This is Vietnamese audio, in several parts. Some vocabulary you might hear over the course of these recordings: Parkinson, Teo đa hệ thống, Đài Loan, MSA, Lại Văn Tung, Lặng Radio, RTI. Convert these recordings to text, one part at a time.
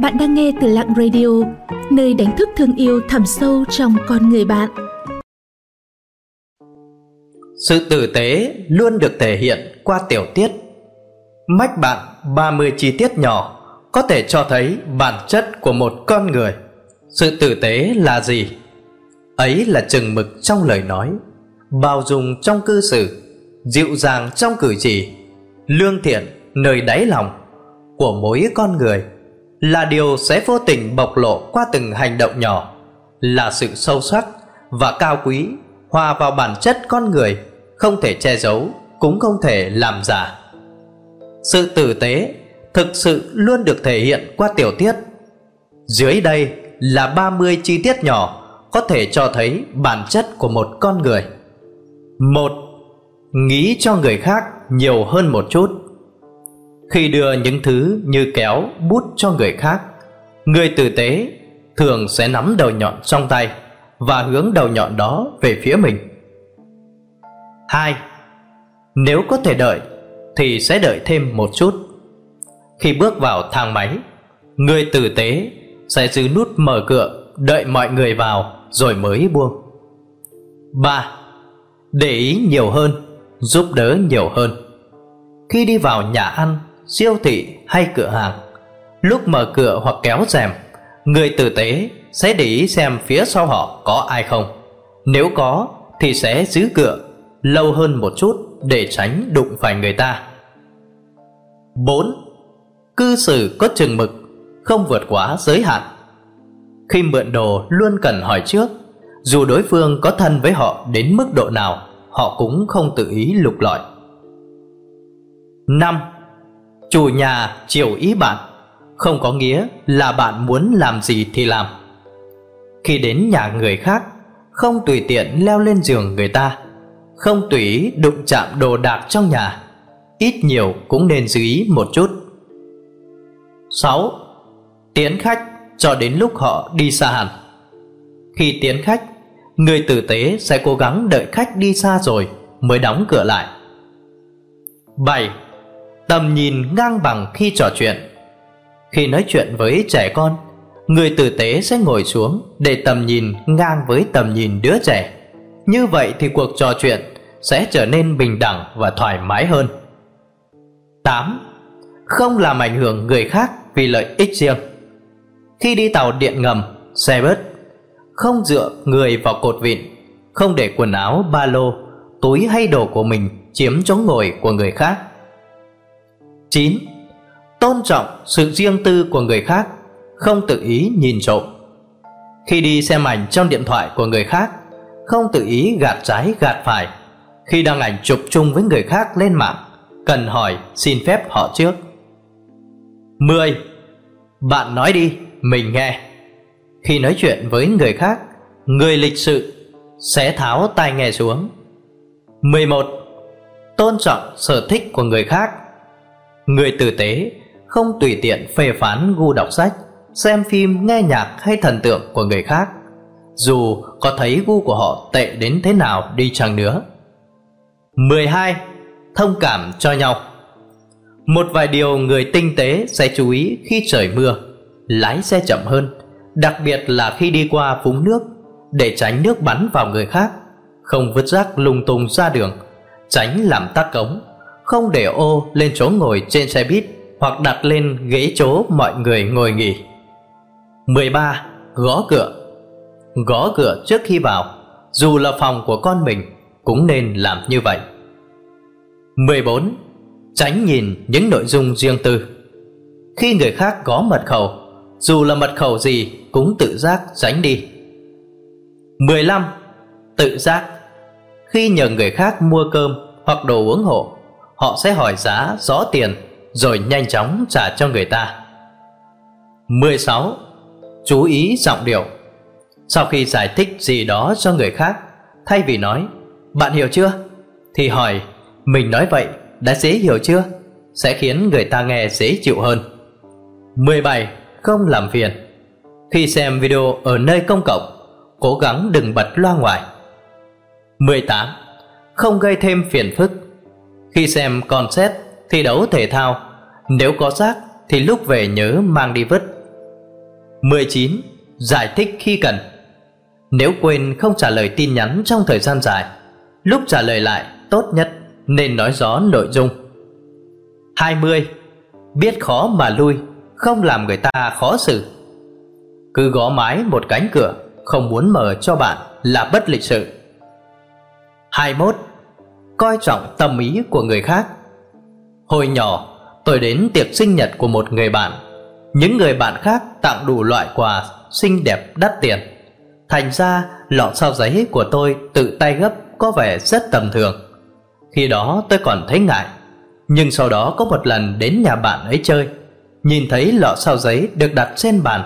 Bạn đang nghe từ Lặng Radio, nơi đánh thức thương yêu thẳm sâu trong con người bạn. Sự tử tế luôn được thể hiện qua tiểu tiết. Mách bạn 30 chi tiết nhỏ có thể cho thấy bản chất của một con người. Sự tử tế là gì? Ấy là chừng mực trong lời nói, bao dung trong cư xử, dịu dàng trong cử chỉ, lương thiện nơi đáy lòng của mỗi con người, là điều sẽ vô tình bộc lộ qua từng hành động nhỏ, là sự sâu sắc và cao quý hòa vào bản chất con người, không thể che giấu, cũng không thể làm giả. Sự tử tế thực sự luôn được thể hiện qua tiểu tiết. Dưới đây là 30 chi tiết nhỏ có thể cho thấy bản chất của một con người. 1. Nghĩ cho người khác nhiều hơn một chút. Khi đưa những thứ như kéo, bút cho người khác, người tử tế thường sẽ nắm đầu nhọn trong tay và hướng đầu nhọn đó về phía mình. 2. Nếu có thể đợi thì sẽ đợi thêm một chút. Khi bước vào thang máy, người tử tế sẽ giữ nút mở cửa, đợi mọi người vào rồi mới buông. 3. Để ý nhiều hơn, giúp đỡ nhiều hơn. Khi đi vào nhà ăn, siêu thị hay cửa hàng, lúc mở cửa hoặc kéo rèm, người tử tế sẽ để ý xem phía sau họ có ai không. Nếu có thì sẽ giữ cửa lâu hơn một chút để tránh đụng phải người ta. 4. Cư xử có chừng mực, không vượt quá giới hạn. Khi mượn đồ luôn cần hỏi trước, dù đối phương có thân với họ đến mức độ nào, họ cũng không tự ý lục lọi. 5. Chủ nhà chiều ý bạn, không có nghĩa là bạn muốn làm gì thì làm. Khi đến nhà người khác, không tùy tiện leo lên giường người ta, không tùy ý đụng chạm đồ đạc trong nhà, ít nhiều cũng nên giữ ý một chút. 6. Tiễn khách cho đến lúc họ đi xa hẳn. Khi tiễn khách, người tử tế sẽ cố gắng đợi khách đi xa rồi mới đóng cửa lại. 7. Tầm nhìn ngang bằng khi trò chuyện. Khi nói chuyện với trẻ con, người tử tế sẽ ngồi xuống để tầm nhìn ngang với tầm nhìn đứa trẻ. Như vậy thì cuộc trò chuyện sẽ trở nên bình đẳng và thoải mái hơn. 8. Không làm ảnh hưởng người khác vì lợi ích riêng. Khi đi tàu điện ngầm, xe bus, không dựa người vào cột vịn, không để quần áo, ba lô, túi hay đồ của mình chiếm chỗ ngồi của người khác. 9. Tôn trọng sự riêng tư của người khác, không tự ý nhìn trộm. Khi đi xem ảnh trong điện thoại của người khác, không tự ý gạt trái gạt phải. Khi đăng ảnh chụp chung với người khác lên mạng, cần hỏi xin phép họ trước. 10. Bạn nói đi, mình nghe. Khi nói chuyện với người khác, người lịch sự sẽ tháo tai nghe xuống. 11. Tôn trọng sở thích của người khác. Người tử tế không tùy tiện phê phán gu đọc sách, xem phim, nghe nhạc hay thần tượng của người khác, dù có thấy gu của họ tệ đến thế nào đi chăng nữa. 12. Thông cảm cho nhau. Một vài điều người tinh tế sẽ chú ý khi trời mưa, lái xe chậm hơn, đặc biệt là khi đi qua vũng nước, để tránh nước bắn vào người khác, không vứt rác lung tung ra đường, tránh làm tắc cống, không để ô lên chỗ ngồi trên xe buýt hoặc đặt lên ghế chỗ mọi người ngồi nghỉ. 13. Gõ cửa. Gõ cửa trước khi vào, dù là phòng của con mình, cũng nên làm như vậy. 14. Tránh nhìn những nội dung riêng tư. Khi người khác có mật khẩu, dù là mật khẩu gì cũng tự giác tránh đi. 15. Tự giác. Khi nhờ người khác mua cơm hoặc đồ uống hộ, họ sẽ hỏi giá rõ tiền rồi nhanh chóng trả cho người ta. 16. Chú ý giọng điệu. Sau khi giải thích gì đó cho người khác, thay vì nói "Bạn hiểu chưa?" thì hỏi "Mình nói vậy đã dễ hiểu chưa?" sẽ khiến người ta nghe dễ chịu hơn. 17. Không làm phiền. Khi xem video ở nơi công cộng, cố gắng đừng bật loa ngoài. 18. Không gây thêm phiền phức. Khi xem concert, thi đấu thể thao, nếu có rác thì lúc về nhớ mang đi vứt, 19. Giải thích khi cần. Nếu quên không trả lời tin nhắn trong thời gian dài, lúc trả lời lại tốt nhất nên nói rõ nội dung. 20. Biết khó mà lui, không làm người ta khó xử. Cứ gõ mái một cánh cửa không muốn mở cho bạn là bất lịch sự. 21. Coi trọng tâm ý của người khác. Hồi nhỏ tôi đến tiệc sinh nhật của một người bạn. Những người bạn khác tặng đủ loại quà xinh đẹp đắt tiền. Thành ra lọ sao giấy của tôi tự tay gấp có vẻ rất tầm thường. Khi đó tôi còn thấy ngại. Nhưng sau đó có một lần đến nhà bạn ấy chơi, nhìn thấy lọ sao giấy được đặt trên bàn,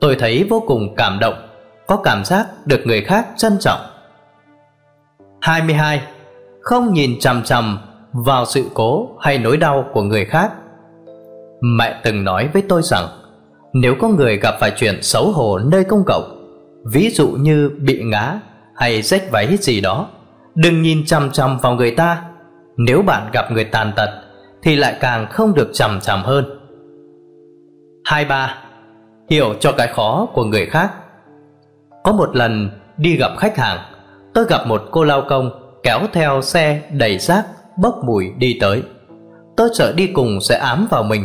tôi thấy vô cùng cảm động, có cảm giác được người khác trân trọng. 22. Không nhìn chằm chằm vào sự cố hay nỗi đau của người khác. Mẹ từng nói với tôi rằng nếu có người gặp phải chuyện xấu hổ nơi công cộng, ví dụ như bị ngã hay rách váy gì đó, đừng nhìn chằm chằm vào người ta. Nếu bạn gặp người tàn tật thì lại càng không được chằm chằm hơn. 23. Hiểu cho cái khó của người khác. Có một lần đi gặp khách hàng, tôi gặp một cô lao công kéo theo xe đầy rác bốc mùi đi tới. Tôi sợ đi cùng sẽ ám vào mình,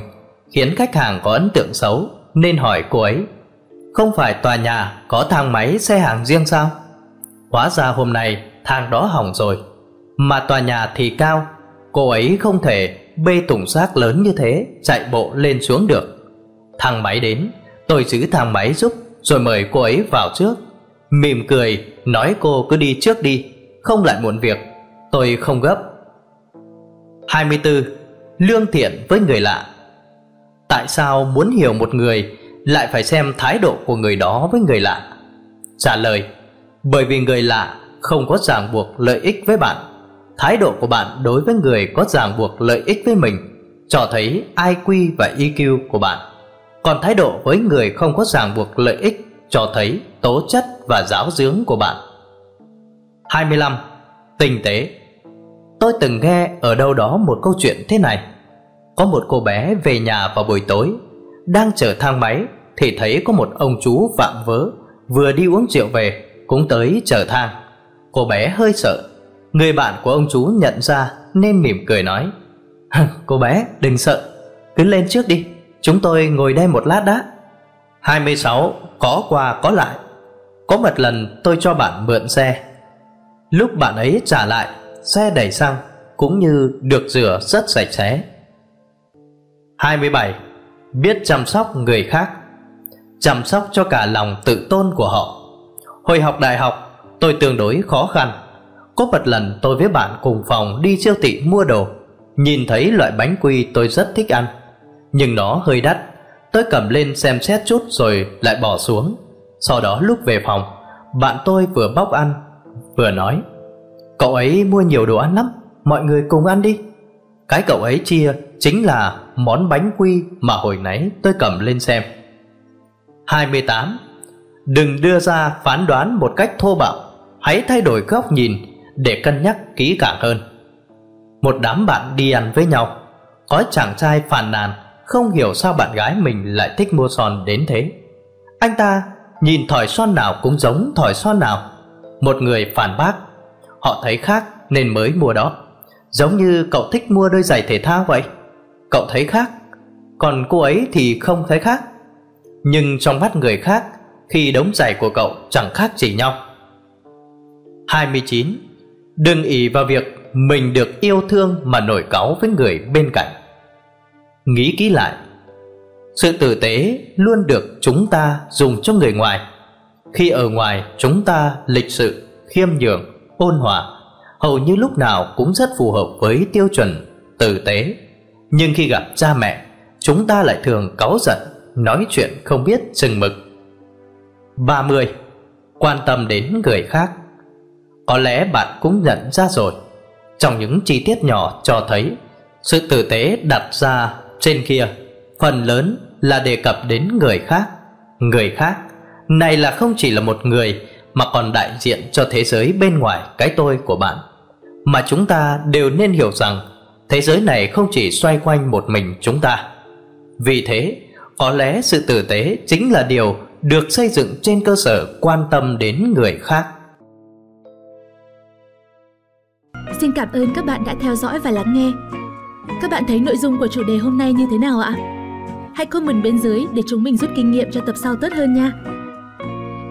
khiến khách hàng có ấn tượng xấu, nên hỏi cô ấy: "Không phải tòa nhà có thang máy xe hàng riêng sao?" Hóa ra hôm nay thang đó hỏng rồi, mà tòa nhà thì cao, cô ấy không thể bê thùng rác lớn như thế chạy bộ lên xuống được. Thang máy đến, tôi giữ thang máy giúp rồi mời cô ấy vào trước, mỉm cười nói cô cứ đi trước đi, không lại muộn việc, tôi không gấp. 24. Lương thiện với người lạ. Tại sao muốn hiểu một người lại phải xem thái độ của người đó với người lạ? Trả lời: bởi vì người lạ không có ràng buộc lợi ích với bạn. Thái độ của bạn đối với người có ràng buộc lợi ích với mình cho thấy IQ và EQ của bạn, còn thái độ với người không có ràng buộc lợi ích cho thấy tố chất và giáo dưỡng của bạn. 25. Tinh tế. Tôi từng nghe ở đâu đó một câu chuyện thế này. Có một cô bé về nhà vào buổi tối, đang chờ thang máy thì thấy có một ông chú vạm vỡ vừa đi uống rượu về cũng tới chờ thang. Cô bé hơi sợ, người bạn của ông chú nhận ra nên mỉm cười nói: "Cô bé đừng sợ, cứ lên trước đi, chúng tôi ngồi đây một lát đã." 26. Có qua có lại. Có một lần tôi cho bạn mượn xe, lúc bạn ấy trả lại, xe đầy xăng cũng như được rửa rất sạch sẽ. 27. Biết chăm sóc người khác, chăm sóc cho cả lòng tự tôn của họ. Hồi học đại học tôi tương đối khó khăn. Có một lần tôi với bạn cùng phòng đi siêu thị mua đồ, nhìn thấy loại bánh quy tôi rất thích ăn, nhưng nó hơi đắt. Tôi cầm lên xem xét chút rồi lại bỏ xuống. Sau đó lúc về phòng, bạn tôi vừa bóc ăn vừa nói: "Cậu ấy mua nhiều đồ ăn lắm, mọi người cùng ăn đi." Cái cậu ấy chia chính là món bánh quy mà hồi nãy tôi cầm lên xem. 28. Đừng đưa ra phán đoán một cách thô bạo, hãy thay đổi góc nhìn để cân nhắc kỹ càng hơn. Một đám bạn đi ăn với nhau, có chàng trai phàn nàn không hiểu sao bạn gái mình lại thích mua son đến thế. Anh ta nhìn thỏi son nào cũng giống thỏi son nào. Một người phản bác: "Họ thấy khác nên mới mua đó, giống như cậu thích mua đôi giày thể thao vậy. Cậu thấy khác, còn cô ấy thì không thấy khác." Nhưng trong mắt người khác, khi đống giày của cậu chẳng khác gì nhau. 29. Đừng ỷ vào việc mình được yêu thương mà nổi cáu với người bên cạnh. Nghĩ kỹ lại, sự tử tế luôn được chúng ta dùng cho người ngoài. Khi ở ngoài, chúng ta lịch sự, khiêm nhường, ôn hòa, hầu như lúc nào cũng rất phù hợp với tiêu chuẩn tử tế. Nhưng khi gặp cha mẹ, chúng ta lại thường cáu giận, nói chuyện không biết chừng mực. 30. Quan tâm đến người khác. Có lẽ bạn cũng nhận ra rồi, trong những chi tiết nhỏ cho thấy sự tử tế đặt ra trên kia phần lớn là đề cập đến người khác. Người khác này là không chỉ là một người mà còn đại diện cho thế giới bên ngoài cái tôi của bạn. Mà chúng ta đều nên hiểu rằng thế giới này không chỉ xoay quanh một mình chúng ta. Vì thế, có lẽ sự tử tế chính là điều được xây dựng trên cơ sở quan tâm đến người khác. Xin cảm ơn các bạn đã theo dõi và lắng nghe. Các bạn thấy nội dung của chủ đề hôm nay như thế nào ạ? Hãy comment bên dưới để chúng mình rút kinh nghiệm cho tập sau tốt hơn nha.